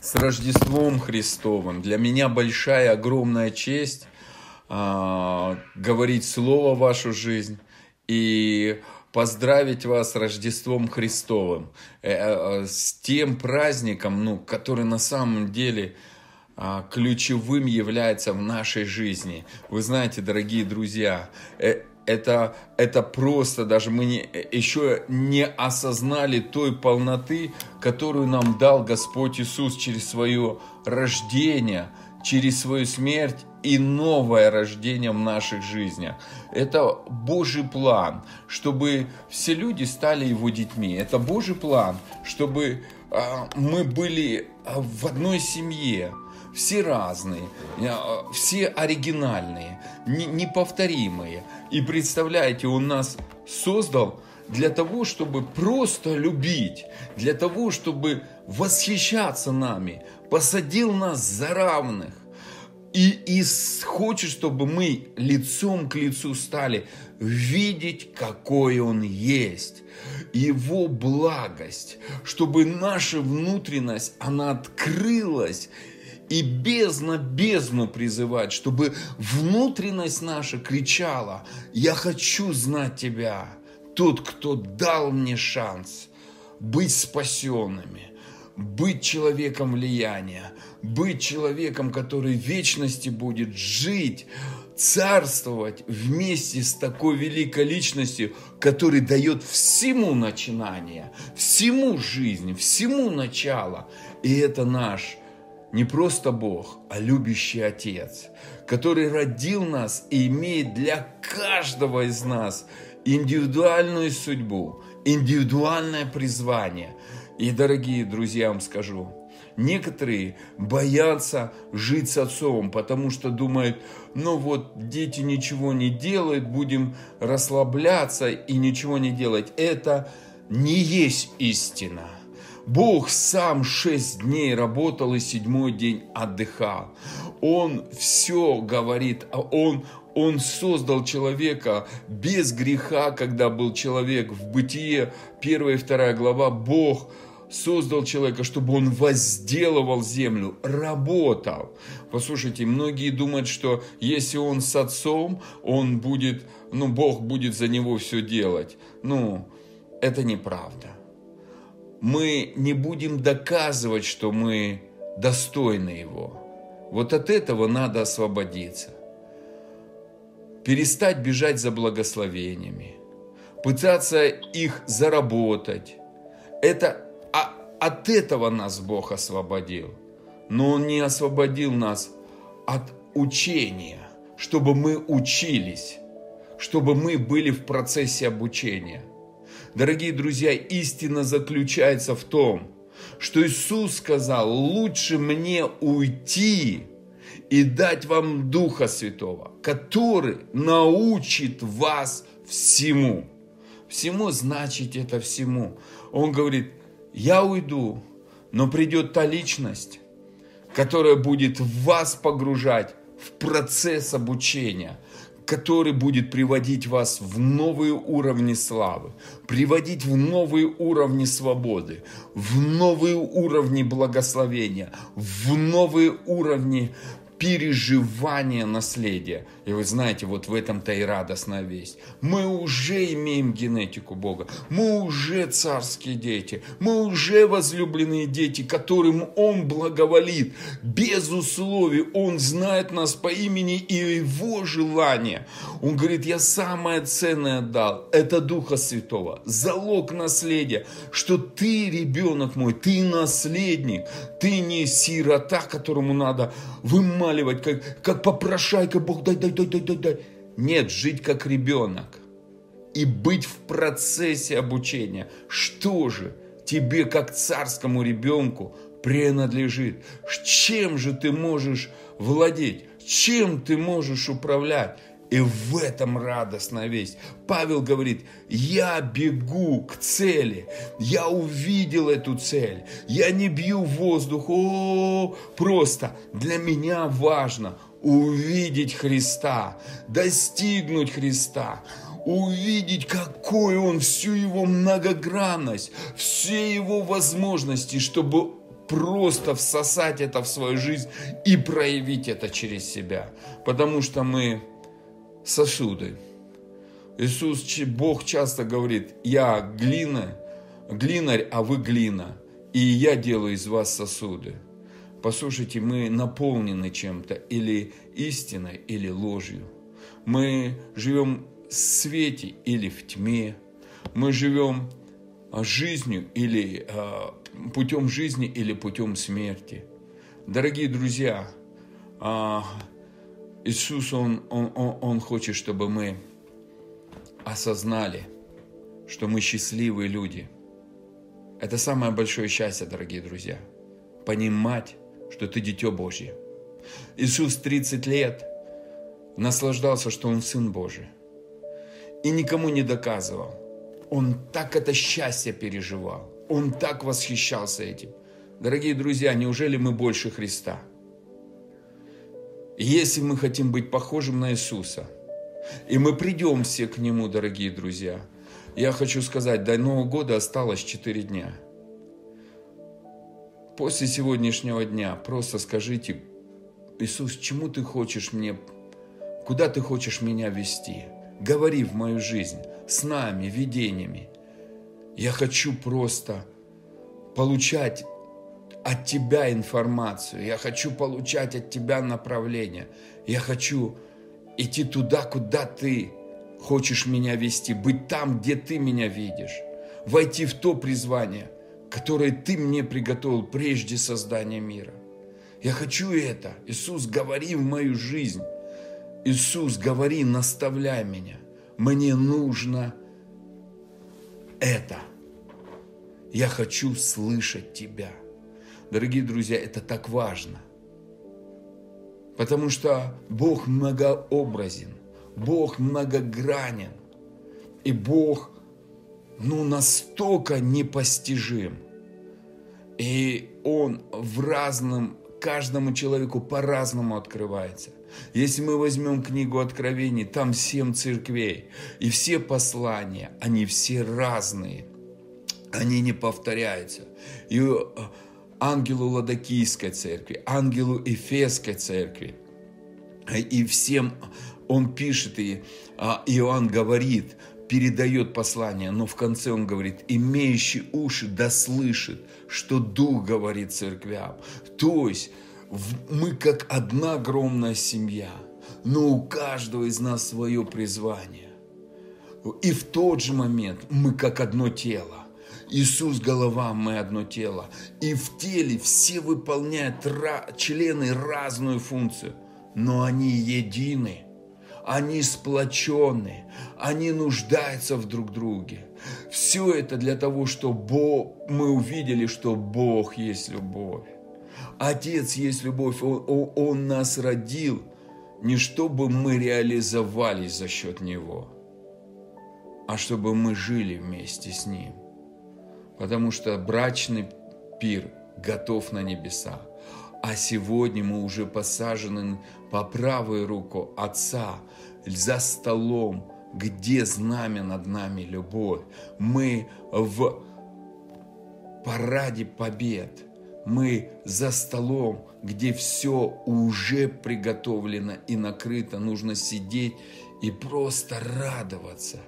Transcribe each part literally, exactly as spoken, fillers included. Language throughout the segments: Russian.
с Рождеством Христовым. Для меня большая, огромная честь э, говорить слово в вашу жизнь и поздравить вас с Рождеством Христовым, э, э, с тем праздником, ну, который на самом деле э, ключевым является в нашей жизни. Вы знаете, дорогие друзья, э, Это, это просто даже мы не, еще не осознали той полноты, которую нам дал Господь Иисус через свое рождение, через свою смерть и новое рождение в наших жизнях. Это Божий план, чтобы все люди стали Его детьми. Это Божий план, чтобы мы были в одной семье. Все разные, все оригинальные, неповторимые. И представляете, Он нас создал для того, чтобы просто любить, для того, чтобы восхищаться нами, посадил нас за равных. И, и хочет, чтобы мы лицом к лицу стали видеть, какой Он есть, Его благость, чтобы наша внутренность, она открылась, и бездна бездну призывать, чтобы внутренность наша кричала: «Я хочу знать Тебя, тот, кто дал мне шанс быть спасенными, быть человеком влияния, быть человеком, который в вечности будет жить, царствовать вместе с такой великой личностью, который дает всему начинание, всему жизнь, всему начало». И это наш не просто Бог, а любящий Отец, который родил нас и имеет для каждого из нас индивидуальную судьбу, индивидуальное призвание. И, дорогие друзья, вам скажу, некоторые боятся жить с отцом, потому что думают: ну вот дети ничего не делают, будем расслабляться и ничего не делать. Это не есть истина. Бог сам шесть дней работал и седьмой день отдыхал. Он все говорит, а он, он создал человека без греха, когда был человек. В Бытие первая и вторая глава Бог создал человека, чтобы он возделывал землю, работал. Послушайте, многие думают, что если он с отцом, он будет, ну, Бог будет за него все делать. Ну, это неправда. Мы не будем доказывать, что мы достойны Его. Вот от этого надо освободиться. Перестать бежать за благословениями. Пытаться их заработать. Это, а, от этого нас Бог освободил. Но Он не освободил нас от учения, чтобы мы учились, чтобы мы были в процессе обучения. Дорогие друзья, истина заключается в том, что Иисус сказал: лучше мне уйти и дать вам Духа Святого, который научит вас всему. Всему значит это всему. Он говорит: я уйду, но придет та личность, которая будет вас погружать в процесс обучения, который будет приводить вас в новые уровни славы, приводить в новые уровни свободы, в новые уровни благословения, в новые уровни переживания наследия. И вы знаете, вот в этом-то и радостная весть. Мы уже имеем генетику Бога, мы уже царские дети, мы уже возлюбленные дети, которым Он благоволит. Без условий Он знает нас по имени и Его желание. Он говорит: я самое ценное дал, это Духа Святого, залог наследия, что ты, ребенок мой, ты наследник, ты не сирота, которому надо вымать, Как, как попрошайка: Бог, дай, дай, дай, дай, дай, дай. Нет, жить как ребенок и быть в процессе обучения. Что же тебе, как царскому ребенку, принадлежит? Чем же ты можешь владеть? Чем ты можешь управлять? И в этом радостная весть. Павел говорит: я бегу к цели, я увидел эту цель, я не бью воздух. О, просто для меня важно увидеть Христа, достигнуть Христа, увидеть, какой Он, всю Его многогранность, все Его возможности, чтобы просто всосать это в свою жизнь и проявить это через себя. Потому что мы сосуды. Иисус, Бог часто говорит: я глина, глинарь, а вы глина, и я делаю из вас сосуды. Послушайте, мы наполнены чем-то, или истиной, или ложью. Мы живем в свете или в тьме. Мы живем жизнью или э, путем жизни, или путем смерти. Дорогие друзья, э, Иисус, он, он, он, он хочет, чтобы мы осознали, что мы счастливые люди. Это самое большое счастье, дорогие друзья. Понимать, что ты дитё Божье. Иисус тридцать лет наслаждался, что Он Сын Божий. И никому не доказывал. Он так это счастье переживал. Он так восхищался этим. Дорогие друзья, неужели мы больше Христа? Если мы хотим быть похожим на Иисуса, и мы придем все к Нему, дорогие друзья, я хочу сказать, до Нового года осталось четыре дня. После сегодняшнего дня просто скажите: Иисус, чему ты хочешь мне, куда ты хочешь меня вести? Говори в мою жизнь, снами, видениями. Я хочу просто получать от Тебя информацию. Я хочу получать от Тебя направление. Я хочу идти туда, куда Ты хочешь меня вести. Быть там, где Ты меня видишь. Войти в то призвание, которое Ты мне приготовил прежде создания мира. Я хочу это. Иисус, говори в мою жизнь. Иисус, говори, наставляй меня. Мне нужно это. Я хочу слышать Тебя. Дорогие друзья, это так важно. Потому что Бог многообразен. Бог многогранен. И Бог, ну, настолько непостижим. И Он в разном, каждому человеку по-разному открывается. Если мы возьмем книгу Откровений, там семь церквей. И все послания, они все разные. Они не повторяются. И ангелу Лаодикийской церкви, ангелу Эфесской церкви. И всем он пишет, и Иоанн говорит, передает послание, но в конце он говорит: имеющий уши да слышит, что Дух говорит церквям. То есть мы как одна огромная семья, но у каждого из нас свое призвание. И в тот же момент мы как одно тело. Иисус голова, мы одно тело. И в теле все выполняют ра- члены разную функцию, но они едины. Они сплочены, они нуждаются в друг друге. Все это для того, чтобы мы увидели, что Бог есть любовь. Отец есть любовь, Он, он нас родил, не чтобы мы реализовались за счет Него, а чтобы мы жили вместе с Ним. Потому что брачный пир готов на небеса. А сегодня мы уже посажены по правую руку Отца за столом, где знамя над нами любовь. Мы в параде побед. Мы за столом, где все уже приготовлено и накрыто. Нужно сидеть и просто радоваться.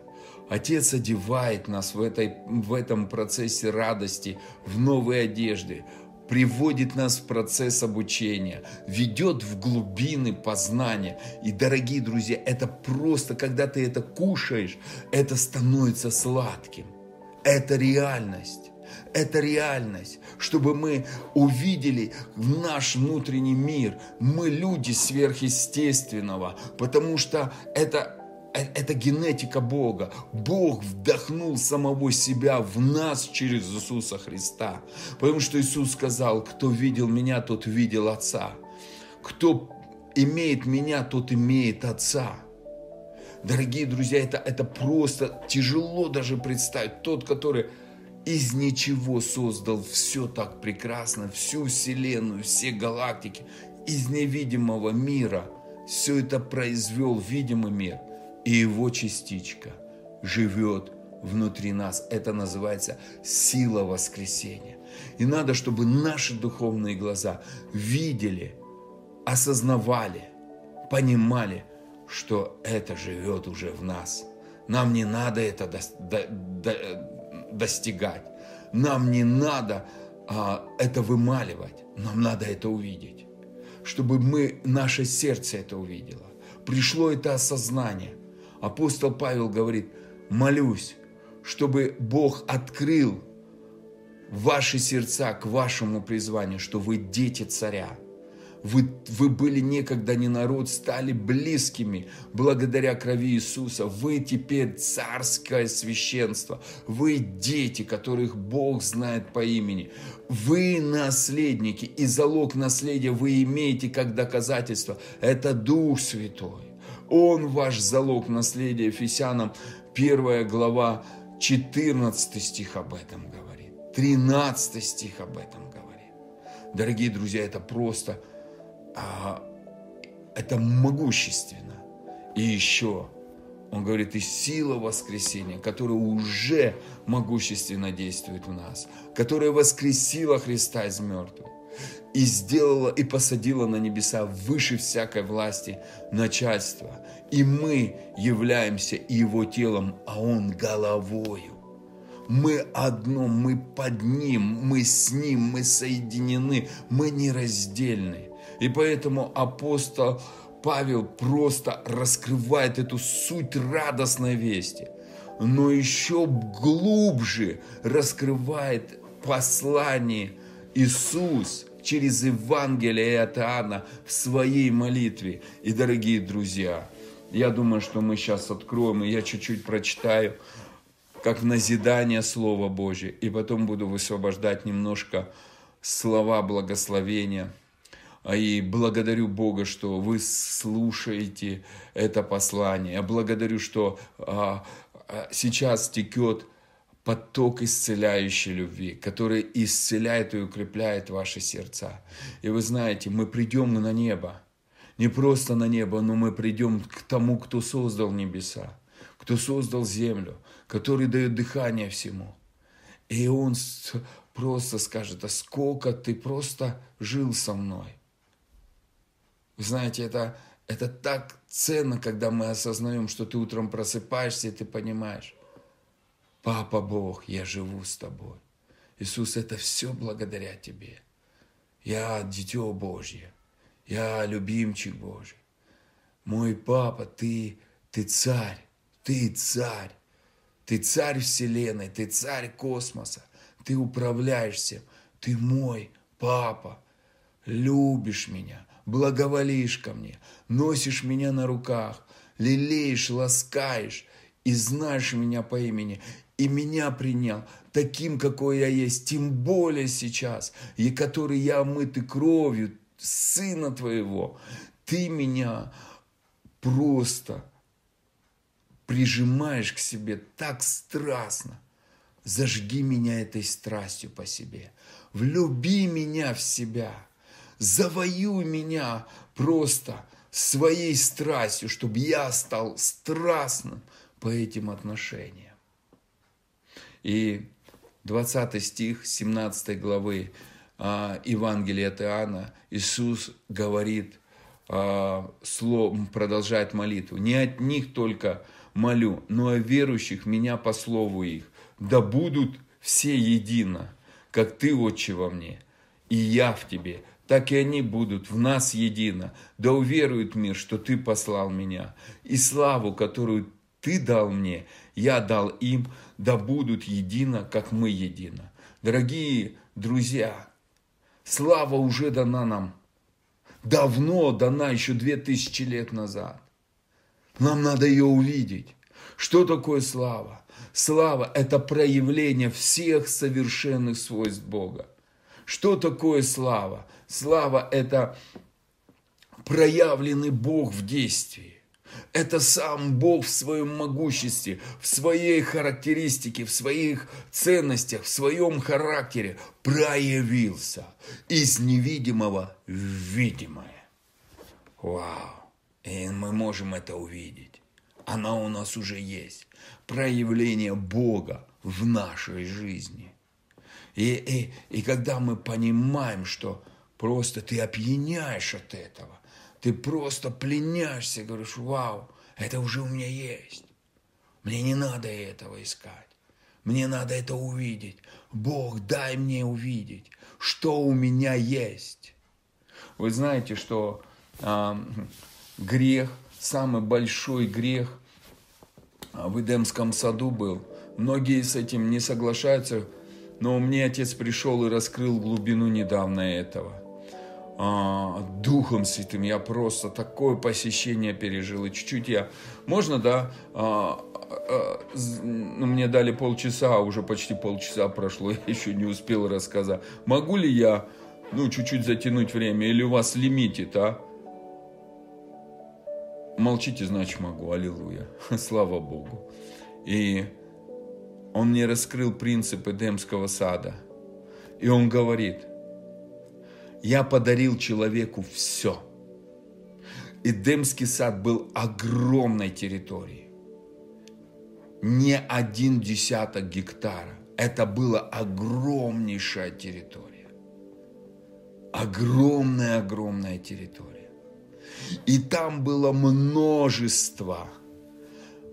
Отец одевает нас в, этой, в этом процессе радости, в новые одежды. Приводит нас в процесс обучения, ведет в глубины познания. И, дорогие друзья, это просто, когда ты это кушаешь, это становится сладким. Это реальность. Это реальность, чтобы мы увидели в наш внутренний мир. Мы люди сверхъестественного, потому что это... Это генетика Бога. Бог вдохнул самого себя в нас через Иисуса Христа. Потому что Иисус сказал: кто видел меня, тот видел Отца. Кто имеет меня, тот имеет Отца. Дорогие друзья, это, это просто тяжело даже представить. Тот, который из ничего создал все так прекрасно, всю вселенную, все галактики, из невидимого мира все это произвел видимый мир. И Его частичка живет внутри нас. Это называется сила воскресения. И надо, чтобы наши духовные глаза видели, осознавали, понимали, что это живет уже в нас. Нам не надо это достигать. Нам не надо а, это вымаливать. Нам надо это увидеть. Чтобы мы, наше сердце это увидело. Пришло это осознание. Апостол Павел говорит: молюсь, чтобы Бог открыл ваши сердца к вашему призванию, что вы дети царя. Вы, вы были некогда не народ, стали близкими благодаря крови Иисуса. Вы теперь царское священство. Вы дети, которых Бог знает по имени. Вы наследники, и залог наследия вы имеете как доказательство. Это Дух Святой. Он ваш залог наследия. Ефесянам первая глава, четырнадцатый стих об этом говорит. тринадцатый стих об этом говорит. Дорогие друзья, это просто... А это могущественно. И еще, он говорит, и сила воскресения, которая уже могущественно действует в нас, которая воскресила Христа из мертвых и сделала, и посадила на небеса выше всякой власти начальства. И мы являемся его телом, а он головою. Мы одно, мы под ним, мы с ним, мы соединены, мы нераздельны. И поэтому апостол Павел просто раскрывает эту суть радостной вести, но еще глубже раскрывает послание Иисус через Евангелие от Иоанна в своей молитве. И, дорогие друзья, я думаю, что мы сейчас откроем, и я чуть-чуть прочитаю, как назидание Слова Божие, и потом буду высвобождать немножко слова благословения. И благодарю Бога, что вы слушаете это послание. Я благодарю, что а, а, сейчас течет поток исцеляющей любви, который исцеляет и укрепляет ваши сердца. И вы знаете, мы придем на небо. Не просто на небо, но мы придем к тому, кто создал небеса, кто создал землю, который дает дыхание всему. И он просто скажет: а сколько ты просто жил со мной. Вы знаете, это, это так ценно, когда мы осознаем, что ты утром просыпаешься, и ты понимаешь: Папа Бог, я живу с тобой. Иисус, это все благодаря тебе. Я дитё Божье, я любимчик Божий. Мой Папа, ты, ты царь, ты царь, ты царь вселенной, ты царь космоса, ты управляешь всем, ты мой Папа, любишь меня, благоволишь ко мне, носишь меня на руках, лелеешь, ласкаешь и знаешь меня по имени. И меня принял таким, какой я есть, тем более сейчас, и который я омыт кровью Сына Твоего. Ты меня просто прижимаешь к себе так страстно. Зажги меня этой страстью по себе. Влюби меня в себя. Завоюй меня просто своей страстью, чтобы я стал страстным по этим отношениям. И двадцатый стих семнадцатой главы Евангелия от Иоанна Иисус говорит, продолжает молитву: «Не от них только молю, но о верующих меня по слову их, да будут все едино, как ты, Отче, во мне, и я в тебе». Так и они будут в нас едино, да уверует мир, что ты послал меня. И славу, которую ты дал мне, я дал им, да будут едино, как мы едино. Дорогие друзья, слава уже дана нам. Давно дана, еще две тысячи лет назад. Нам надо ее увидеть. Что такое слава? Слава – это проявление всех совершенных свойств Бога. Что такое слава? Слава – это проявленный Бог в действии. Это сам Бог в своем могуществе, в своей характеристике, в своих ценностях, в своем характере проявился из невидимого в видимое. Вау! И мы можем это увидеть. Она у нас уже есть. Проявление Бога в нашей жизни. И, и, и когда мы понимаем, что просто ты опьяняешь от этого, ты просто пленяешься, говоришь, вау, это уже у меня есть. Мне не надо этого искать. Мне надо это увидеть. Бог, дай мне увидеть, что у меня есть. Вы знаете, что э, грех, самый большой грех в Эдемском саду был. Многие с этим не соглашаются, но мне отец пришел и раскрыл глубину недавно этого. А, Духом Святым я просто такое посещение пережил. И чуть-чуть я... Можно, да? А, а, а, мне дали полчаса, уже почти полчаса прошло, я еще не успел рассказать. Могу ли я, ну, чуть-чуть затянуть время? Или у вас лимитит, а? Молчите, значит, могу. Аллилуйя. Слава Богу. И он мне раскрыл принцип Эдемского сада. И он говорит... Я подарил человеку все. Эдемский сад был огромной территорией. Не один десяток гектара. Это была огромнейшая территория. Огромная-огромная территория. И там было множество,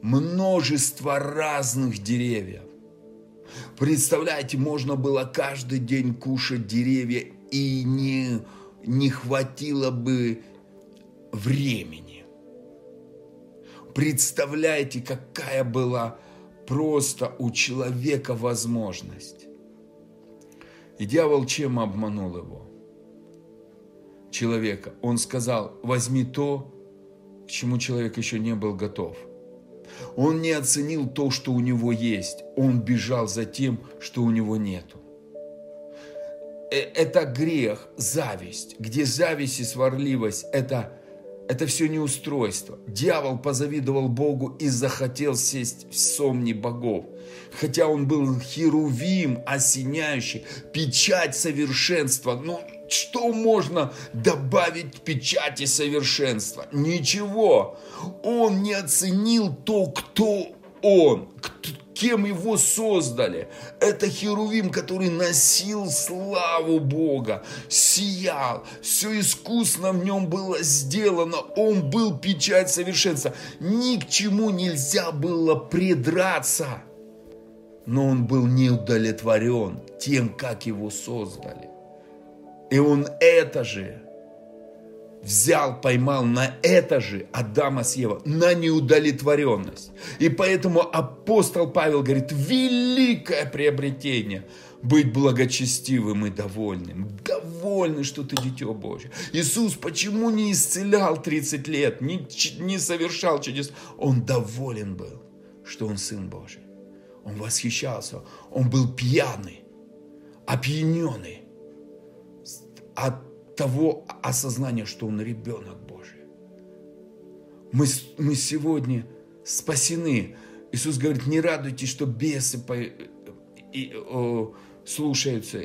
множество разных деревьев. Представляете, можно было каждый день кушать деревья, и не, не хватило бы времени. Представляете, какая была просто у человека возможность. И дьявол чем обманул его? Человека. Он сказал, возьми то, к чему человек еще не был готов. Он не оценил то, что у него есть. Он бежал за тем, что у него нету. Это грех, зависть, где зависть и сварливость – это, это все неустройство. Дьявол позавидовал Богу и захотел сесть в сонми богов. Хотя он был херувим, осеняющий, печать совершенства. Ну, что можно добавить к печати совершенства? Ничего. Он не оценил то, кто он, кто кем его создали. Это херувим, который носил славу Бога, сиял, все искусно в нем было сделано, он был печать совершенства. Ни к чему нельзя было придраться, но он был не удовлетворен тем, как его создали. И он это же взял, поймал на это же Адама с Евой, на неудовлетворенность. И поэтому апостол Павел говорит, великое приобретение быть благочестивым и довольным. Довольны, что ты дитё Божье. Иисус почему не исцелял тридцать лет, не, не совершал чудес? Он доволен был, что он Сын Божий. Он восхищался, он был пьяный, опьяненный от того осознания, что он ребенок Божий. Мы, мы сегодня спасены. Иисус говорит, не радуйтесь, что бесы по, и, о, слушаются,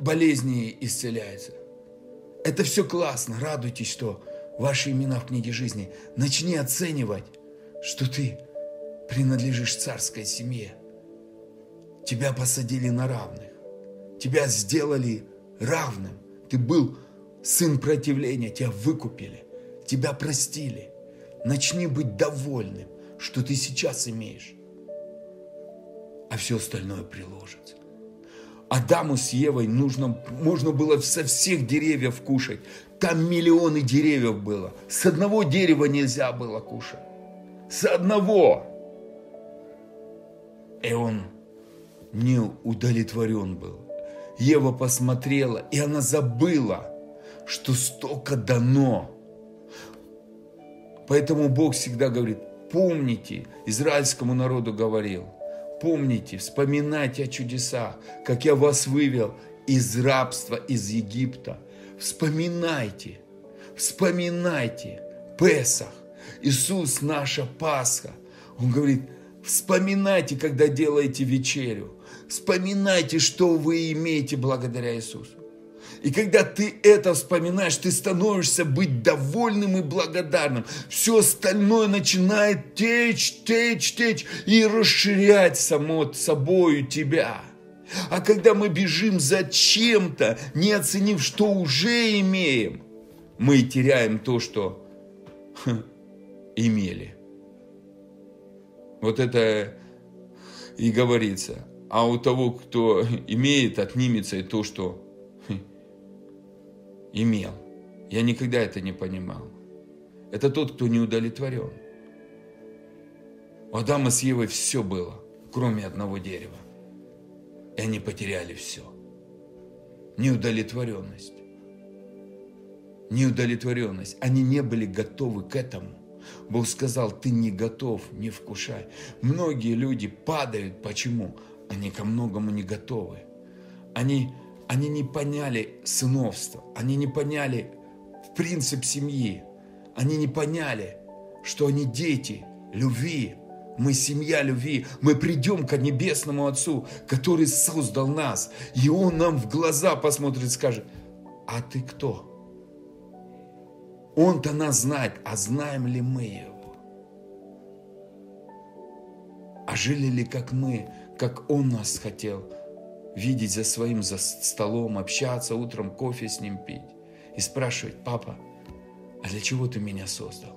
болезни исцеляются. Это все классно. Радуйтесь, что ваши имена в книге жизни. Начни оценивать, что ты принадлежишь царской семье. Тебя посадили на равных. Тебя сделали равным. Ты был сын противления, тебя выкупили, тебя простили. Начни быть довольным, что ты сейчас имеешь. А все остальное приложится. Адаму с Евой нужно, можно было со всех деревьев кушать. Там миллионы деревьев было. С одного дерева нельзя было кушать. С одного. И он не удовлетворен был. Ева посмотрела, и она забыла, что столько дано. Поэтому Бог всегда говорит, помните, израильскому народу говорил, помните, вспоминайте о чудесах, как я вас вывел из рабства, из Египта. Вспоминайте, вспоминайте Песах, Иисус наша Пасха. Он говорит, вспоминайте, когда делаете вечерю, вспоминайте, что вы имеете благодаря Иисусу. И когда ты это вспоминаешь, ты становишься быть довольным и благодарным. Все остальное начинает течь, течь, течь и расширять само собою тебя. А когда мы бежим за чем-то, не оценив, что уже имеем, мы теряем то, что ха, имели. Вот это и говорится. А у того, кто имеет, отнимется и то, что ха, имел. Я никогда это не понимал. Это тот, кто не удовлетворен. У Адама с Евой все было, кроме одного дерева. И они потеряли все. Неудовлетворенность. Неудовлетворенность. Они не были готовы к этому. Бог сказал, ты не готов, не вкушай. Многие люди падают. Почему? Они ко многому не готовы. Они, они не поняли сыновство. Они не поняли принцип семьи. Они не поняли, что они дети любви. Мы семья любви, мы придем к Небесному Отцу, который создал нас, и Он нам в глаза посмотрит и скажет, а ты кто? Он-то нас знает, а знаем ли мы Его? А жили ли как мы, как Он нас хотел видеть за своим за столом, общаться, утром кофе с Ним пить и спрашивать, папа, а для чего ты меня создал?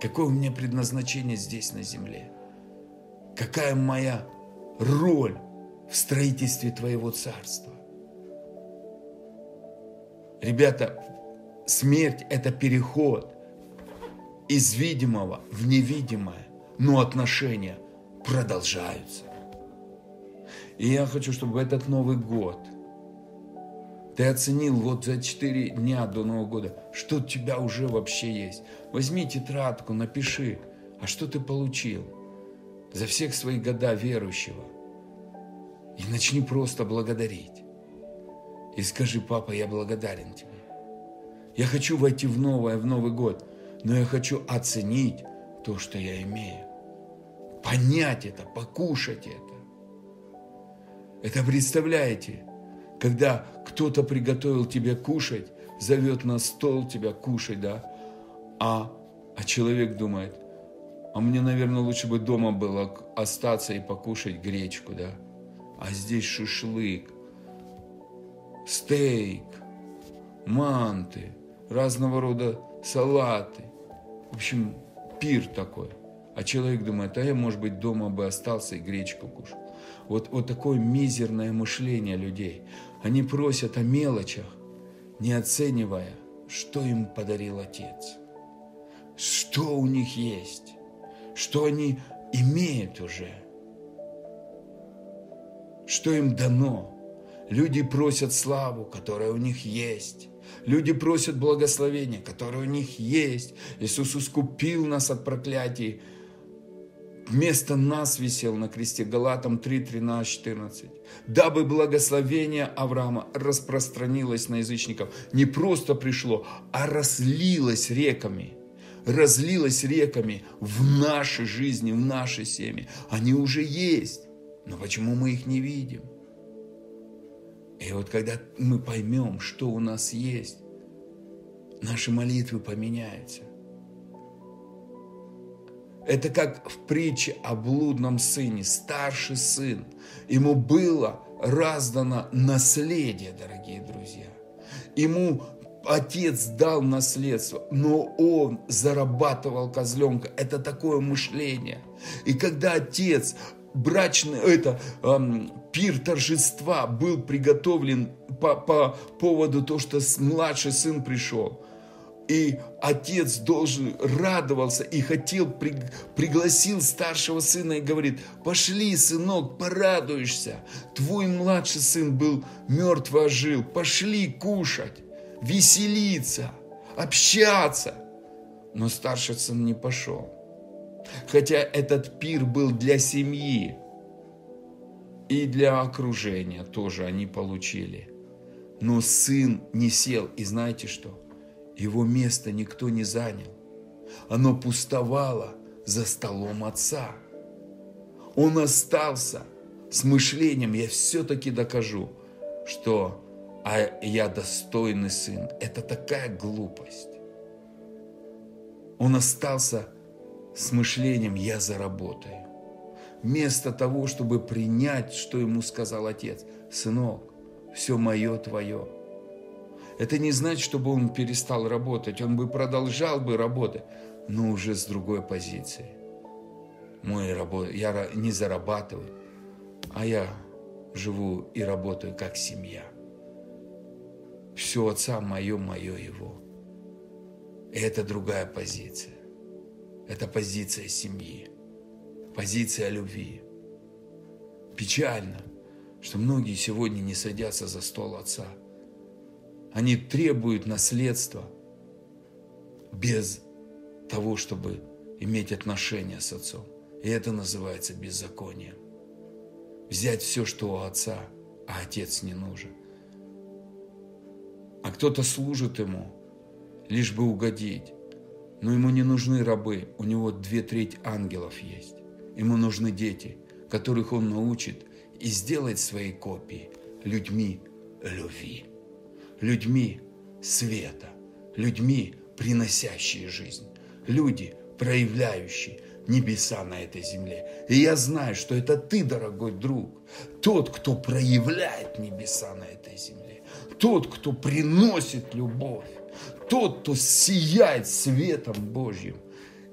Какое у меня предназначение здесь на земле? Какая моя роль в строительстве Твоего Царства? Ребята, смерть – это переход из видимого в невидимое, но отношения продолжаются. И я хочу, чтобы в этот Новый год ты оценил вот за четыре дня до Нового года, что у тебя уже вообще есть. Возьми тетрадку, напиши, а что ты получил за всех свои года верующего. И начни просто благодарить. И скажи, папа, я благодарен тебе. Я хочу войти в новое, в Новый год, но я хочу оценить то, что я имею. Понять это, покушать это. Это представляете? Когда кто-то приготовил тебе кушать, зовет на стол тебя кушать, да? А, а человек думает, а мне, наверное, лучше бы дома было остаться и покушать гречку, да? А здесь шашлык, стейк, манты, разного рода салаты. В общем, пир такой. А человек думает, а я, может быть, дома бы остался и гречку кушал. Вот, вот такое мизерное мышление людей. Они просят о мелочах, не оценивая, что им подарил Отец. Что у них есть, что они имеют уже, что им дано. Люди просят славу, которая у них есть. Люди просят благословения, которое у них есть. Иисус искупил нас от проклятий. Вместо нас висел на кресте, Галатам три, тринадцать, четырнадцать. Дабы благословение Авраама распространилось на язычников. Не просто пришло, а разлилось реками. Разлилось реками в нашей жизни, в нашей семье. Они уже есть, но почему мы их не видим? И вот когда мы поймем, что у нас есть, наши молитвы поменяются. Это как в притче о блудном сыне. Старший сын, ему было раздано наследие, дорогие друзья. Ему отец дал наследство, но он зарабатывал козленка. Это такое мышление. И когда отец, брачный, это эм, пир торжества был приготовлен по, по поводу того, что младший сын пришел, и отец должен радовался и хотел, при, пригласил старшего сына и говорит, пошли, сынок, порадуешься. Твой младший сын был мертв, ожил. Пошли кушать, веселиться, общаться. Но старший сын не пошел. Хотя этот пир был для семьи и для окружения тоже они получили. Но сын не сел. И знаете что? Его место никто не занял. Оно пустовало за столом отца. Он остался с мышлением. Я все-таки докажу, что а я достойный сын. Это такая глупость. Он остался с мышлением, я заработаю. вместо того, чтобы принять, что ему сказал отец. Сынок, все мое, твое. Это не значит, чтобы он перестал работать, он бы продолжал бы работать, но уже с другой позиции. Мой рабо... Я не зарабатываю, а я живу и работаю как семья. Все отца мое, мое его. И это другая позиция. Это позиция семьи, позиция любви. Печально, что многие сегодня не садятся за стол отца. Они требуют наследства без того, чтобы иметь отношения с отцом. И это называется беззаконием. Взять все, что у отца, а отец не нужен. А кто-то служит ему, лишь бы угодить. Но ему не нужны рабы, у него две трети ангелов есть. Ему нужны дети, которых он научит и сделает своей копией людьми любви, людьми света, людьми, приносящие жизнь, люди, проявляющие небеса на этой земле. И я знаю, что это ты, дорогой друг, тот, кто проявляет небеса на этой земле, тот, кто приносит любовь, тот, кто сияет светом Божьим,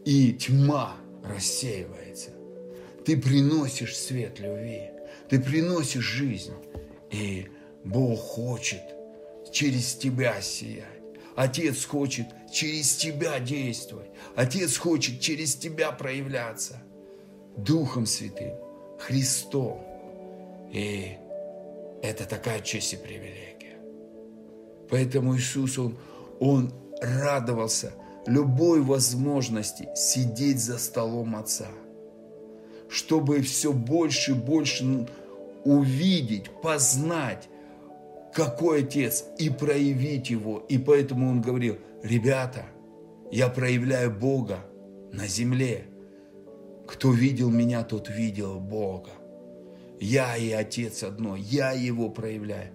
и тьма рассеивается. Ты приносишь свет любви, ты приносишь жизнь, и Бог хочет через тебя сиять. Отец хочет через тебя действовать. Отец хочет через тебя проявляться. Духом Святым, Христом. И это такая честь и привилегия. Поэтому Иисус, Он, он радовался любой возможности сидеть за столом Отца, чтобы все больше и больше увидеть, познать, какой Отец, и проявить Его. И поэтому Он говорил: ребята, я проявляю Бога на земле. Кто видел меня, тот видел Бога. Я и Отец одно, я Его проявляю.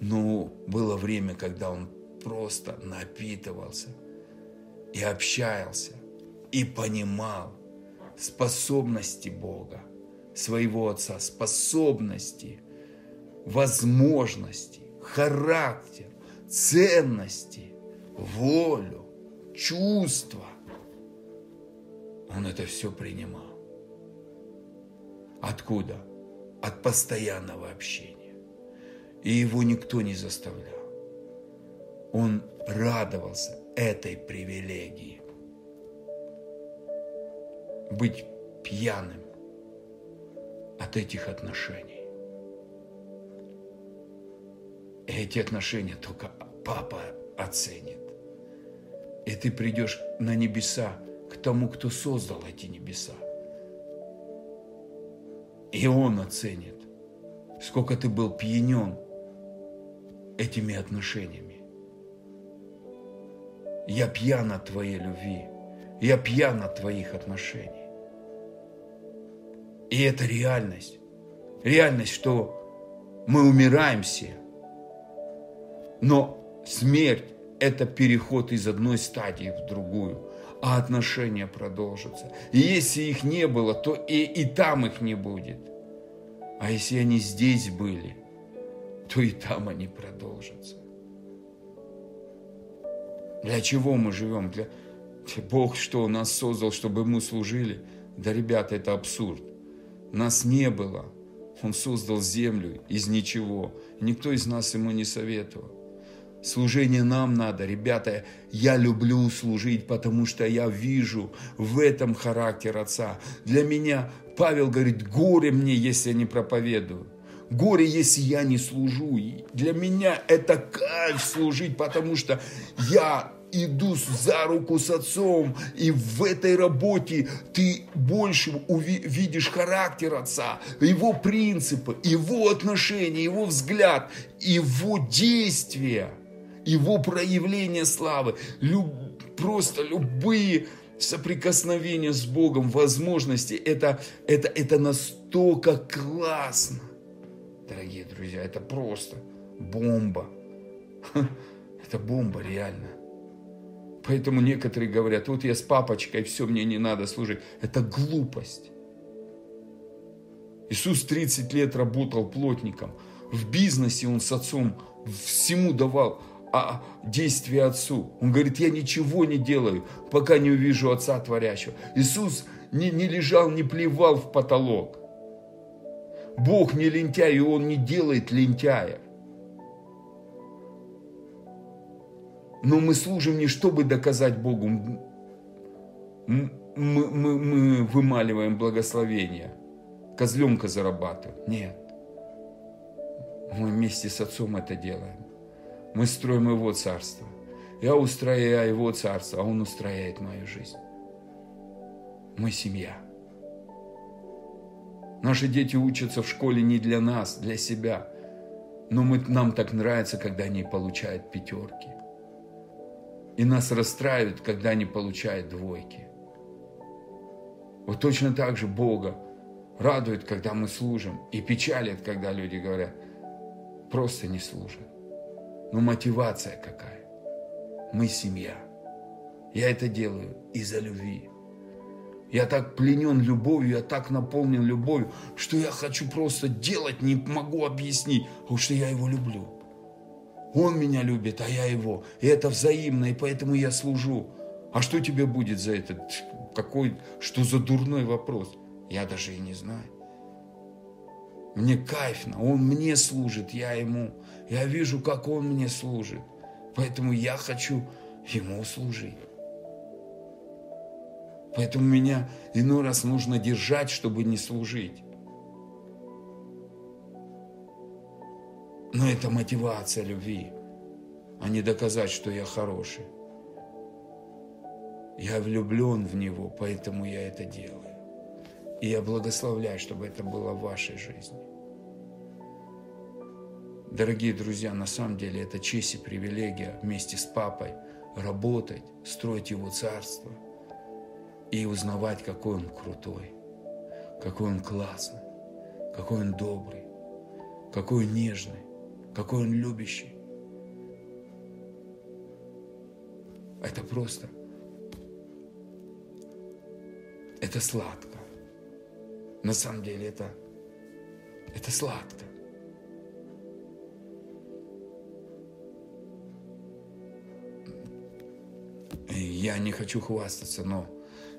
Но было время, когда Он просто напитывался и общался, и понимал способности Бога, своего Отца, способности, возможности, характер, ценности, волю, чувства. Он это все принимал. Откуда? От постоянного общения. И его никто не заставлял. Он радовался этой привилегии. Быть пьяным от этих отношений. Эти отношения только Папа оценит. И ты придешь на небеса к тому, кто создал эти небеса. И Он оценит, сколько ты был пьянен этими отношениями. Я пьян от твоей любви. Я пьян от твоих отношений. И это реальность. Реальность, что мы умираем все. Но смерть – это переход из одной стадии в другую, а отношения продолжатся. И если их не было, то и, и там их не будет. А если они здесь были, то и там они продолжатся. Для чего мы живем? Для... Бог что, нас создал, чтобы Ему служили? Да, ребята, это абсурд. Нас не было. Он создал землю из ничего. Никто из нас Ему не советовал. Служение нам надо. Ребята, я люблю служить, потому что я вижу в этом характер Отца. Для меня, Павел говорит, горе мне, если я не проповедую. Горе, если я не служу. Для меня это кайф служить, потому что я иду за руку с Отцом. И в этой работе ты больше увидишь характер Отца, Его принципы, Его отношения, Его взгляд, Его действия. Его проявление славы, люб, просто любые соприкосновения с Богом, возможности, это, это, это настолько классно. Дорогие друзья, это просто бомба. Это бомба реально. Поэтому некоторые говорят: вот я с папочкой, все, мне не надо служить. Это глупость. Иисус тридцать лет работал плотником. В бизнесе он с отцом всему давал а действие отцу. Он говорит, я ничего не делаю, пока не увижу отца творящего. Иисус не, не лежал, не плевал в потолок. Бог не лентяй, и он не делает лентяя. Но мы служим не чтобы доказать Богу. Мы, мы, мы вымаливаем благословение. Козленка зарабатываем. Нет. Мы вместе с Отцом это делаем. Мы строим Его Царство. Я устрояю Его Царство, а Он устрояет мою жизнь. Мы семья. Наши дети учатся в школе не для нас, для себя. Но мы, нам так нравится, когда они получают пятерки. И нас расстраивают, когда они получают двойки. Вот точно так же Бога радует, когда мы служим. И печалит, когда люди говорят, просто не служат. Но мотивация какая? Мы семья. Я это делаю из-за любви. Я так пленен любовью, я так наполнен любовью, что я хочу просто делать, не могу объяснить, потому что я его люблю. Он меня любит, а я его. И это взаимно, и поэтому я служу. А что тебе будет за это? Какой, что за дурной вопрос? Я даже и не знаю. Мне кайфно, он мне служит, я ему. Я вижу, как он мне служит. Поэтому я хочу ему служить. Поэтому меня иной раз нужно держать, чтобы не служить. Но это мотивация любви, а не доказать, что я хороший. Я влюблен в Него, поэтому я это делаю. И я благословляю, чтобы это было в вашей жизни. Дорогие друзья, на самом деле это честь и привилегия вместе с папой работать, строить Его Царство и узнавать, какой Он крутой, какой Он классный, какой Он добрый, какой Он нежный, какой Он любящий. Это просто. Это сладко. На самом деле это, это сладко. Я не хочу хвастаться, но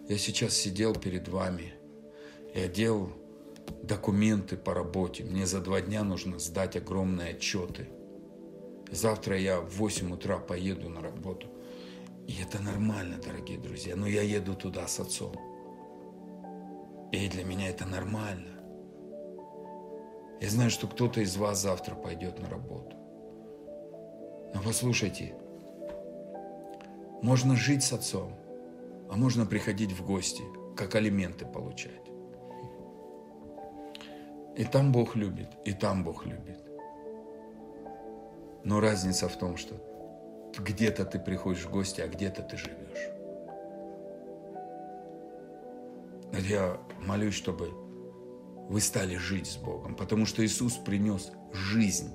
я сейчас сидел перед вами. Я делал документы по работе. Мне за два дня нужно сдать огромные отчеты. Завтра я в восемь утра поеду на работу. И это нормально, дорогие друзья. Но я еду туда с отцом. И для меня это нормально. Я знаю, что кто-то из вас завтра пойдет на работу. Но послушайте, можно жить с отцом, а можно приходить в гости, как алименты получать. И там Бог любит, и там Бог любит. Но разница в том, что где-то ты приходишь в гости, а где-то ты живешь. Я молюсь, чтобы вы стали жить с Богом, потому что Иисус принес жизнь.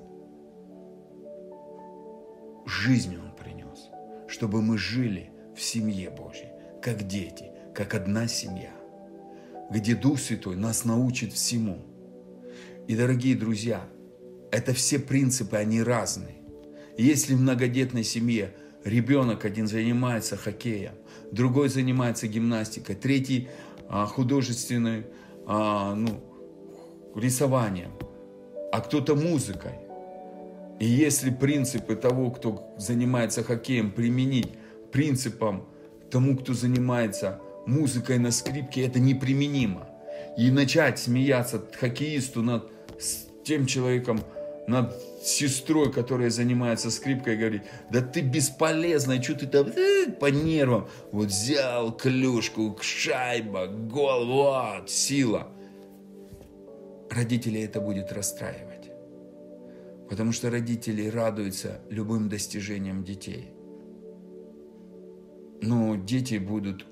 Жизнь Он принес, чтобы мы жили в семье Божьей, как дети, как одна семья, где Дух Святой нас научит всему. И, дорогие друзья, это все принципы, они разные. Если в многодетной семье ребенок один занимается хоккеем, другой занимается гимнастикой, третий художественным, ну, рисованием, а кто-то музыкой. И если принципы того, кто занимается хоккеем, применить принципам тому, кто занимается музыкой на скрипке, это неприменимо. И начать смеяться хоккеисту над тем человеком, над сестрой, которая занимается скрипкой, говорит, да ты бесполезная, что ты там по нервам. Вот взял клюшку, шайба, гол, вот, сила. Родители это будет расстраивать. Потому что родители радуются любым достижениям детей. Но дети будут,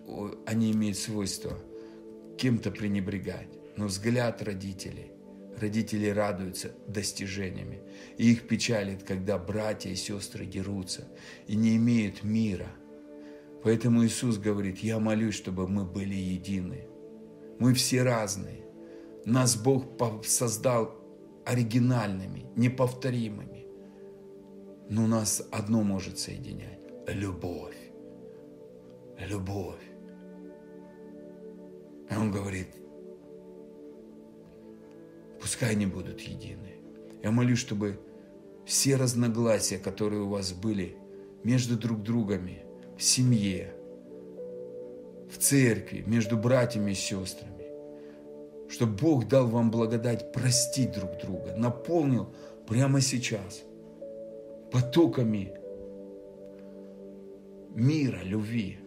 они имеют свойство кем-то пренебрегать. Но взгляд родителей, родители радуются достижениями. И их печалит, когда братья и сестры дерутся и не имеют мира. Поэтому Иисус говорит, я молюсь, чтобы мы были едины. Мы все разные, Нас Бог создал оригинальными, неповторимыми. Но нас одно может соединять – любовь. Любовь. И Он говорит, пускай они будут едины. Я молюсь, чтобы все разногласия, которые у вас были между друг другами, в семье, в церкви, между братьями и сестрами, чтобы Бог дал вам благодать простить друг друга, наполнил прямо сейчас потоками мира, любви.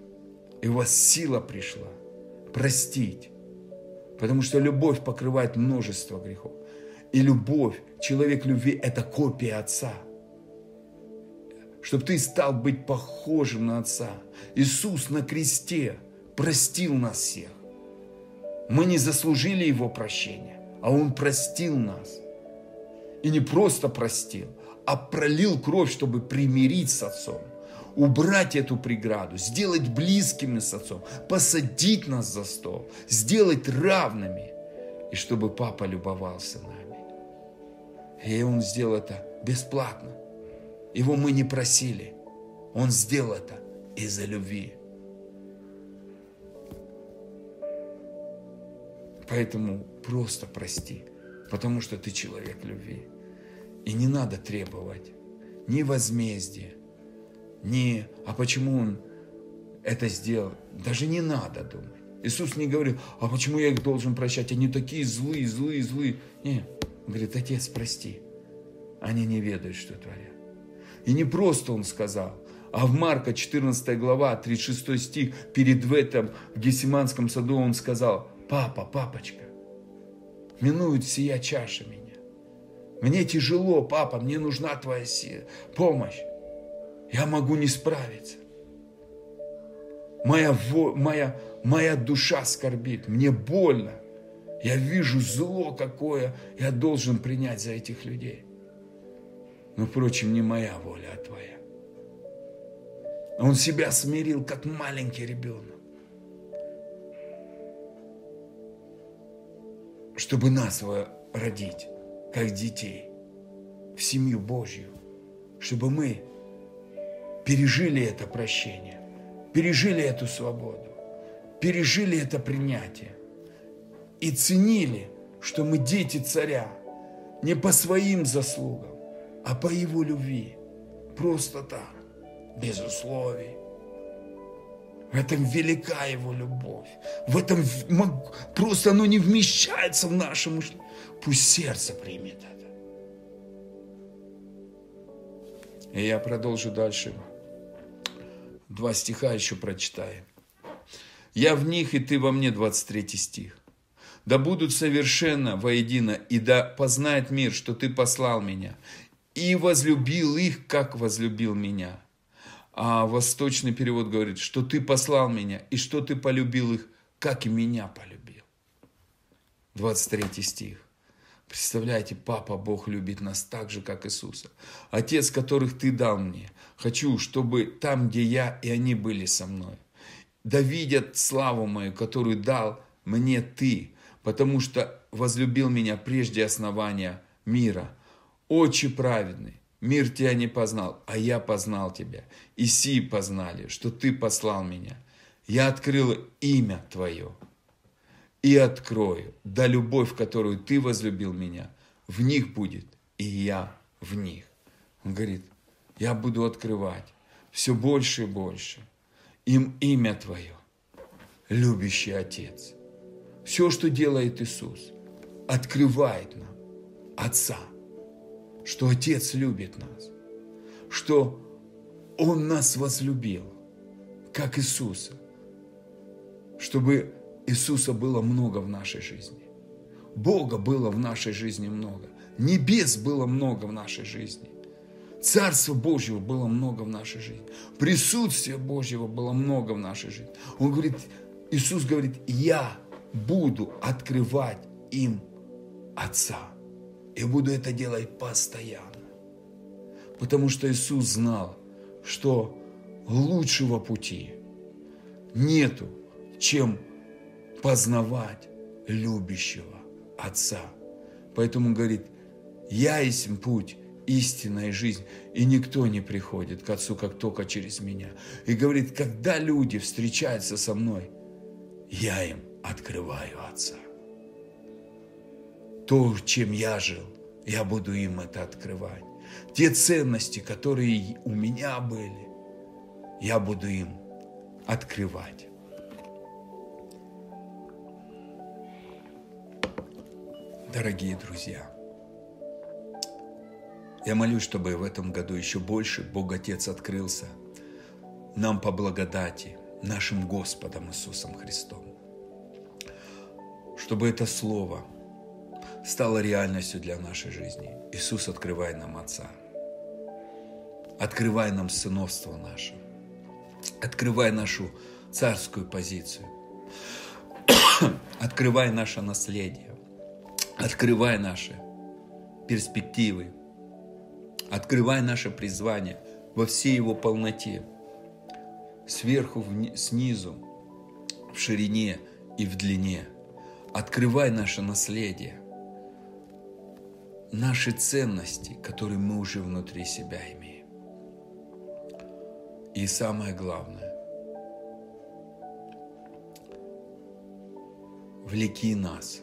И у вас сила пришла простить, потому что любовь покрывает множество грехов. И любовь, человек любви – это копия Отца. Чтобы ты стал быть похожим на Отца. Иисус на кресте простил нас всех. Мы не заслужили Его прощения, а Он простил нас. И не просто простил, а пролил кровь, чтобы примирить с Отцом, убрать эту преграду, сделать близкими с Отцом, посадить нас за стол, сделать равными, и чтобы Папа любовался нами. И Он сделал это бесплатно. Его мы не просили. Он сделал это из-за любви. Поэтому просто прости, потому что ты человек любви. И не надо требовать ни возмездия, ни «а почему он это сделал?». Даже не надо думать. Иисус не говорил «а почему я их должен прощать? Они такие злые, злые, злые». Нет, Он говорит «Отец, прости, они не ведают, что творят». И не просто Он сказал, а в Марка четырнадцатая глава, тридцать шестой стих, перед этим в Гефсиманском саду Он сказал: «Папа, папочка, минует сия чаша меня. Мне тяжело, папа, мне нужна твоя сила, помощь. Я могу не справиться. Моя, моя, моя душа скорбит, мне больно. Я вижу зло какое, я должен принять за этих людей. Но, впрочем, не моя воля, а твоя». Он себя смирил, как маленький ребенок. Чтобы нас родить, как детей, в семью Божью. Чтобы мы пережили это прощение, пережили эту свободу, пережили это принятие. И ценили, что мы дети Царя, не по своим заслугам, а по Его любви. Просто так, без условий. В этом велика Его любовь. В этом просто оно не вмещается в наше мышление. Пусть сердце примет это. И я продолжу дальше. Два стиха еще прочитаю. «Я в них, и ты во мне», двадцать третий стих. «Да будут совершенно воедино, и да познает мир, что ты послал меня, и возлюбил их, как возлюбил меня». А восточный перевод говорит, что ты послал меня, и что ты полюбил их, как и меня полюбил. двадцать третий стих. Представляете, Папа Бог любит нас так же, как Иисуса. Отец, которых ты дал мне, хочу, чтобы там, где я, и они были со мной. Да видят славу мою, которую дал мне ты, потому что возлюбил меня прежде основания мира. Отче праведный, мир тебя не познал, а я познал тебя. И сии познали, что ты послал меня. Я открыл имя твое и открою. Да любовь, которую ты возлюбил меня, в них будет, и я в них». Он говорит, я буду открывать все больше и больше им имя твое, любящий Отец. Все, что делает Иисус, открывает нам Отца. Что Отец любит нас, что Он нас возлюбил, как Иисуса, чтобы Иисуса было много в нашей жизни, Бога было в нашей жизни много, небес было много в нашей жизни, Царства Божьего было много в нашей жизни, присутствия Божьего было много в нашей жизни. Он говорит, Иисус говорит, я буду открывать им Отца. И буду это делать постоянно. Потому что Иисус знал, что лучшего пути нету, чем познавать любящего Отца. Поэтому говорит: «Я есть путь, истинная жизнь, и никто не приходит к Отцу, как только через меня». И говорит: когда люди встречаются со мной, я им открываю Отца. То, чем я жил, я буду им это открывать. Те ценности, которые у меня были, я буду им открывать. Дорогие друзья, я молюсь, чтобы в этом году еще больше Бог Отец открылся нам по благодати, нашим Господом Иисусом Христом. Чтобы это слово стало реальностью для нашей жизни. Иисус, открывай нам Отца. Открывай нам сыновство наше. Открывай нашу царскую позицию. Открывай наше наследие. Открывай наши перспективы, открывай наше призвание во всей его полноте, сверху, вниз, снизу, в ширине и в длине. Открывай наше наследие, наши ценности, которые мы уже внутри себя имеем. И самое главное, влеки нас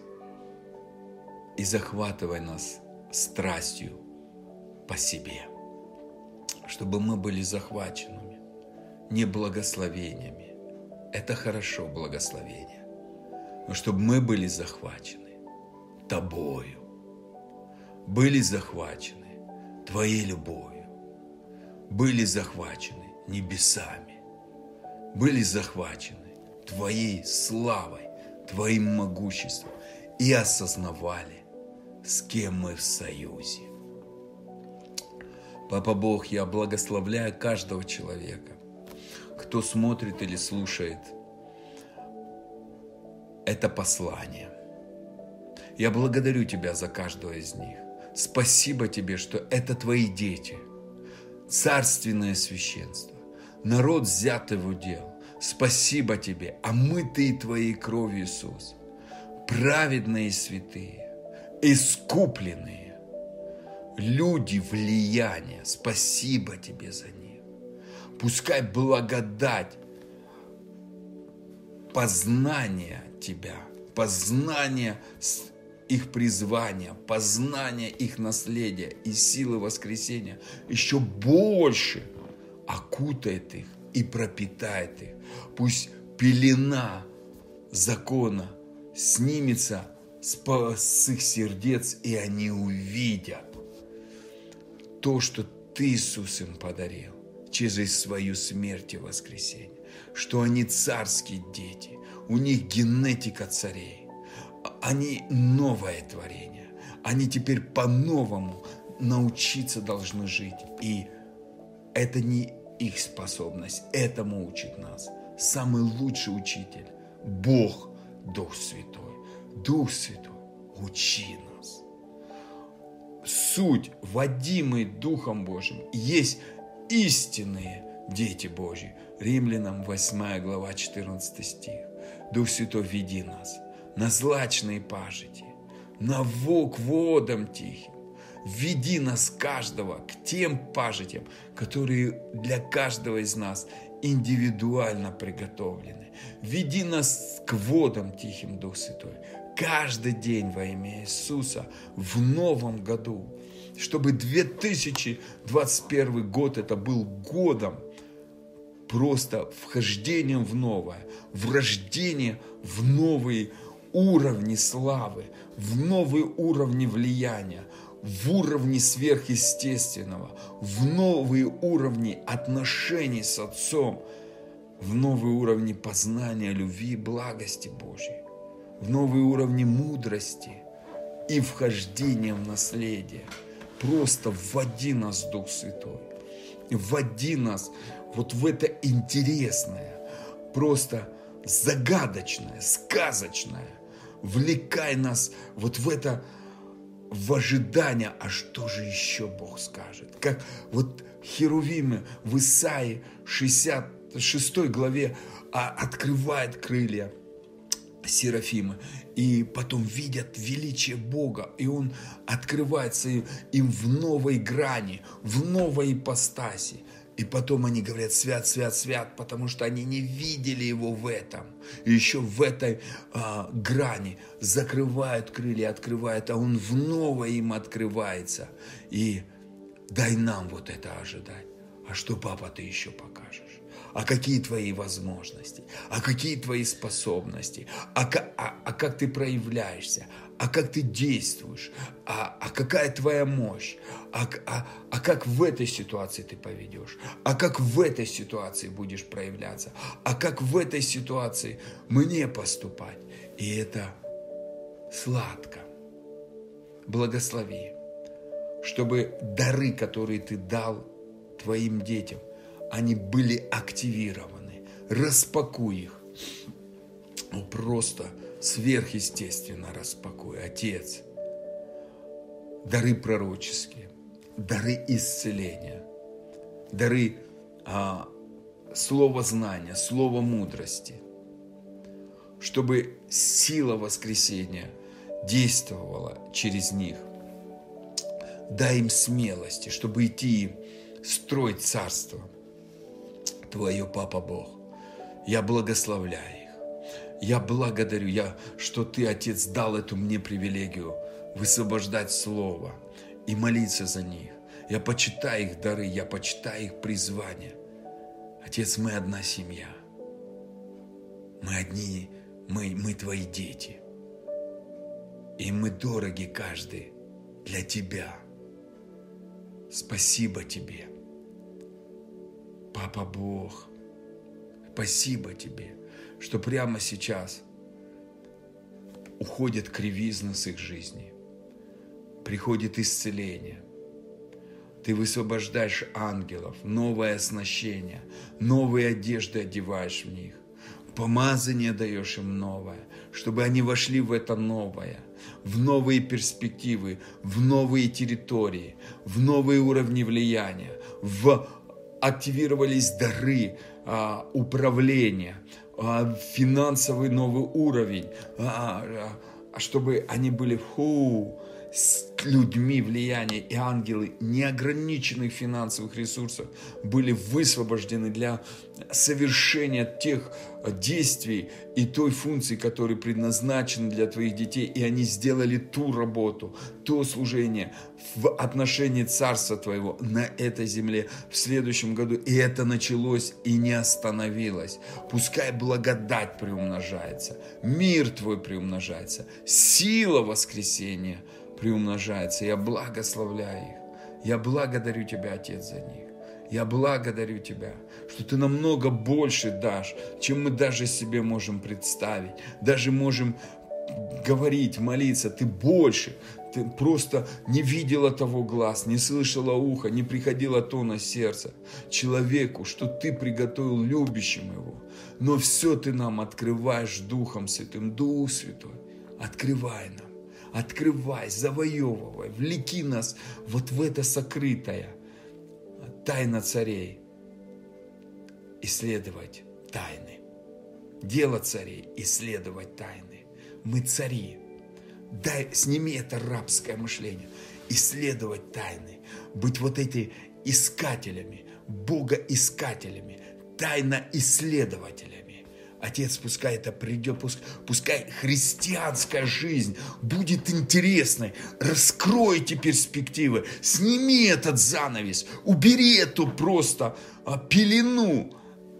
и захватывай нас страстью по себе, чтобы мы были захваченными не благословениями. Это хорошо, благословение. Но чтобы мы были захвачены Тобою, были захвачены Твоей любовью, были захвачены небесами, были захвачены Твоей славой, Твоим могуществом и осознавали, с кем мы в союзе. Папа Бог, я благословляю каждого человека, кто смотрит или слушает это послание. Я благодарю Тебя за каждого из них. Спасибо Тебе, что это Твои дети, царственное священство, народ, взятый в удел. Спасибо Тебе, омытые Твоей кровью, Иисус, праведные и святые, искупленные люди влияния, спасибо Тебе за них. Пускай благодать познания Тебя, познания их призвания, познания их наследия и силы воскресения еще больше окутает их и пропитает их. Пусть пелена закона снимется с их сердец, и они увидят то, что Ты, Иисус, им подарил через свою смерть и воскресение, что они царские дети, у них генетика царей, они новое творение, они теперь по-новому научиться должны жить, и это не их способность, этому учит нас самый лучший учитель, Бог, Дух Святой. Дух Святой, учи нас. Суть, водимые Духом Божьим, есть истинные дети Божьи. Римлянам восьмая глава, четырнадцатый стих. Дух Святой, веди нас на злачные пажити, на вок водам тихим. Веди нас каждого к тем пажитям, которые для каждого из нас индивидуально приготовлены. Веди нас к водам тихим, Дух Святой. Каждый день во имя Иисуса в новом году, чтобы две тысячи двадцать первый год это был годом просто вхождением в новое, в рождение в новые уровни славы, в новые уровни влияния, в уровне сверхъестественного, в новые уровни отношений с Отцом, в новые уровни познания любви и благости Божьей, в новые уровни мудрости и вхождения в наследие. Просто вводи нас, Дух Святой, вводи нас вот в это интересное, просто загадочное, сказочное. Влекай нас вот в это, в ожидание, а что же еще Бог скажет. Как вот херувимы в Исаии шестьдесят шестой главе открывает крылья серафимы, и потом видят величие Бога, и Он открывается им в новой грани, в новой ипостаси. И потом они говорят: свят, свят, свят, потому что они не видели Его в этом. И еще в этой а, грани закрывают крылья, открывают, а Он в новое им открывается. И дай нам вот это ожидать. А что, папа, ты еще покажешь? А какие твои возможности? А какие твои способности? А, а, а как ты проявляешься? А как ты действуешь? А, а какая твоя мощь? А, а, а как в этой ситуации ты поведешь? А как в этой ситуации будешь проявляться? А как в этой ситуации мне поступать? И это сладко. Благослови, чтобы дары, которые ты дал твоим детям, они были активированы. Распакуй их. Ну, просто сверхъестественно распакуй. Отец, дары пророческие, дары исцеления, дары а, слова знания, слова мудрости, чтобы сила воскресения действовала через них. Дай им смелости, чтобы идти и строить царство Твое, Папа Бог. Я благословляю их. Я благодарю, я, что Ты, Отец, дал эту мне привилегию высвобождать Слово и молиться за них. Я почитаю их дары, я почитаю их призвание. Отец, мы одна семья. Мы одни, мы, мы Твои дети. И мы дороги каждый для Тебя. Спасибо Тебе. Папа Бог, спасибо Тебе, что прямо сейчас уходят кривизны с их жизни, приходит исцеление. Ты высвобождаешь ангелов, новое оснащение, новые одежды одеваешь в них, помазание даешь им новое, чтобы они вошли в это новое, в новые перспективы, в новые территории, в новые уровни влияния, в активировались дары а, управления, а, финансовый новый уровень, а, а, чтобы они были фу, с людьми влияния, и ангелы неограниченных финансовых ресурсов были высвобождены для совершения тех действий и той функции, которые предназначены для твоих детей, и они сделали ту работу, то служение в отношении Царства Твоего на этой земле в следующем году, и это началось и не остановилось. Пускай благодать приумножается, мир Твой приумножается, сила воскресения приумножается. Я благословляю их. Я благодарю Тебя, Отец, за них. Я благодарю Тебя, что Ты намного больше дашь, чем мы даже себе можем представить. Даже можем говорить, молиться. Ты больше. Ты просто не видела того глаз, не слышала уха, не приходило то на сердце человеку, что Ты приготовил любящим его. Но все Ты нам открываешь Духом Святым. Дух Святой, открывай нам. Открывай, завоевывай, влеки нас вот в это сокрытое, тайна царей. Исследовать тайны. Дело царей, исследовать тайны. Мы цари. Дай, сними это рабское мышление. Исследовать тайны. Быть вот эти искателями, богоискателями, тайноисследователями. Отец, пускай это придет, пускай христианская жизнь будет интересной. Раскройте перспективы, сними этот занавес, убери эту просто пелену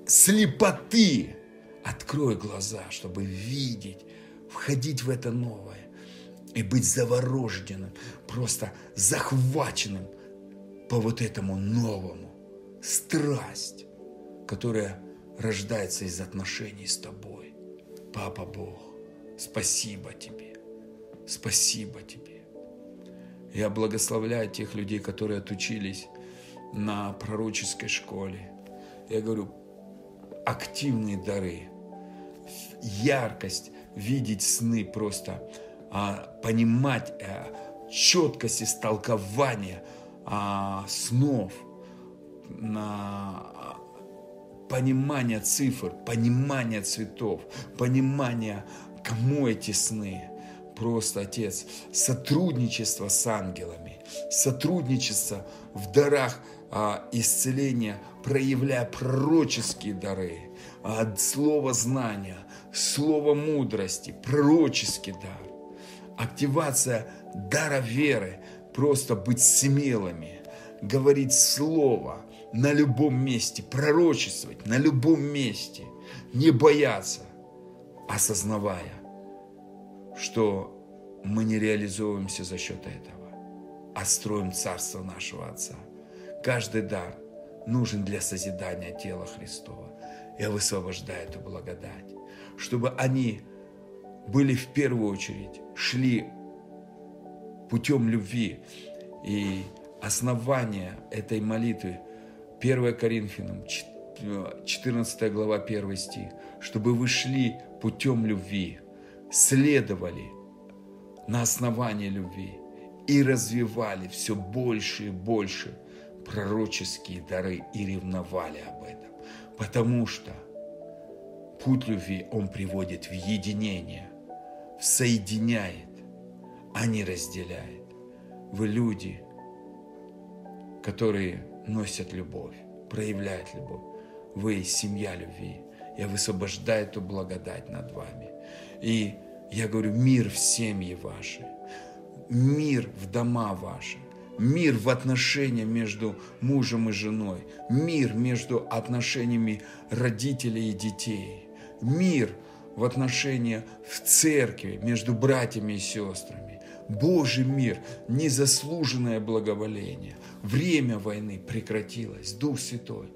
слепоты. Открой глаза, чтобы видеть, входить в это новое и быть завороженным, просто захваченным по вот этому новому. Страсть, которая рождается из отношений с Тобой. Папа Бог, спасибо Тебе. Спасибо Тебе. Я благословляю тех людей, которые отучились на пророческой школе. Я говорю, активные дары, яркость, видеть сны просто, понимать четкость истолкования снов, на понимание цифр, понимание цветов, понимание Кому эти сны? Просто, Отец, сотрудничество с ангелами, сотрудничество в дарах а, исцеления, проявляя пророческие дары, а, слово знания, слово мудрости, пророческий дар, активация дара веры, просто быть смелыми, говорить слово на любом месте, пророчествовать на любом месте, не бояться, осознавая, что мы не реализовываемся за счет этого, а строим Царство нашего Отца. Каждый дар нужен для созидания тела Христова. Я высвобождаю эту благодать, чтобы они были в первую очередь, шли путем любви. И основание этой молитвы первое Коринфянам, четырнадцатая глава, первый стих, чтобы вы шли путем любви, следовали на основании любви и развивали все больше и больше пророческие дары и ревновали об этом. Потому что путь любви, он приводит в единение, в соединяет, а не разделяет. Вы люди, которые носят любовь, проявляют любовь. Вы семья любви. Я высвобождаю эту благодать над вами. И я говорю, мир в семьи ваши, мир в дома ваши, мир в отношениях между мужем и женой, мир между отношениями родителей и детей, мир в отношениях в церкви между братьями и сестрами. Божий мир, незаслуженное благоволение, время войны прекратилось, Дух Святой,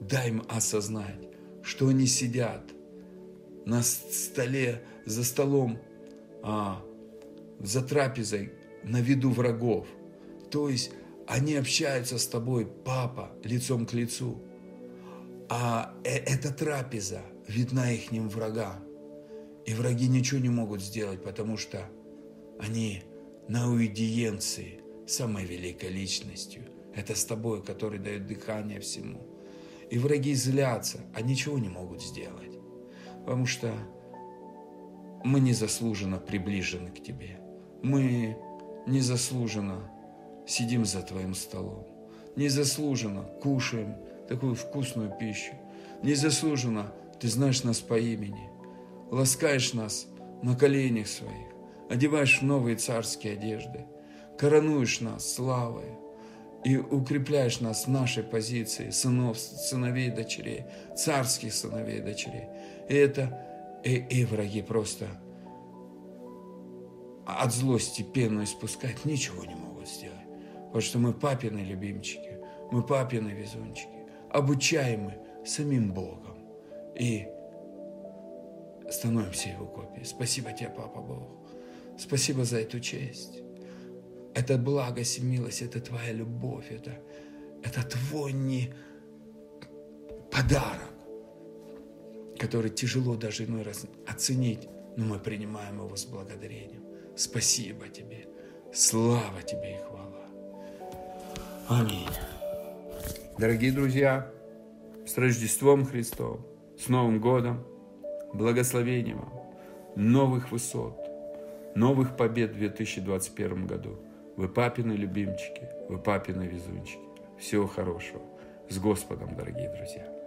дай им осознать, что они сидят на столе, за столом, а, за трапезой, на виду врагов. То есть они общаются с тобой, папа, лицом к лицу. А эта трапеза видна ихним врагам. И враги ничего не могут сделать, потому что они на уидиенции самой великой личностью. Это с тобой, который дает дыхание всему. И враги злятся, а ничего не могут сделать. Потому что мы незаслуженно приближены к тебе. Мы незаслуженно сидим за твоим столом. Незаслуженно кушаем такую вкусную пищу. Незаслуженно ты знаешь нас по имени. Ласкаешь нас на коленях своих. Одеваешь в новые царские одежды. Коронуешь нас славой. И укрепляешь нас в нашей позиции сынов, сыновей и дочерей, царских сыновей и дочерей. И это и, и враги просто от злости пену испускают, ничего не могут сделать. Потому что мы папины любимчики, мы папины везунчики, обучаемы самим Богом и становимся Его копией. Спасибо тебе, Папа Бог. Спасибо за эту честь. Это благость и милость, это твоя любовь, это, это твой не подарок, который тяжело даже иной раз оценить, но мы принимаем его с благодарением. Спасибо тебе, слава тебе и хвала. Аминь. Дорогие друзья, с Рождеством Христовым, с Новым годом, благословения вам, новых высот, новых побед в две тысячи двадцать первом году. Вы папины любимчики, вы папины везунчики. Всего хорошего. С Господом, дорогие друзья.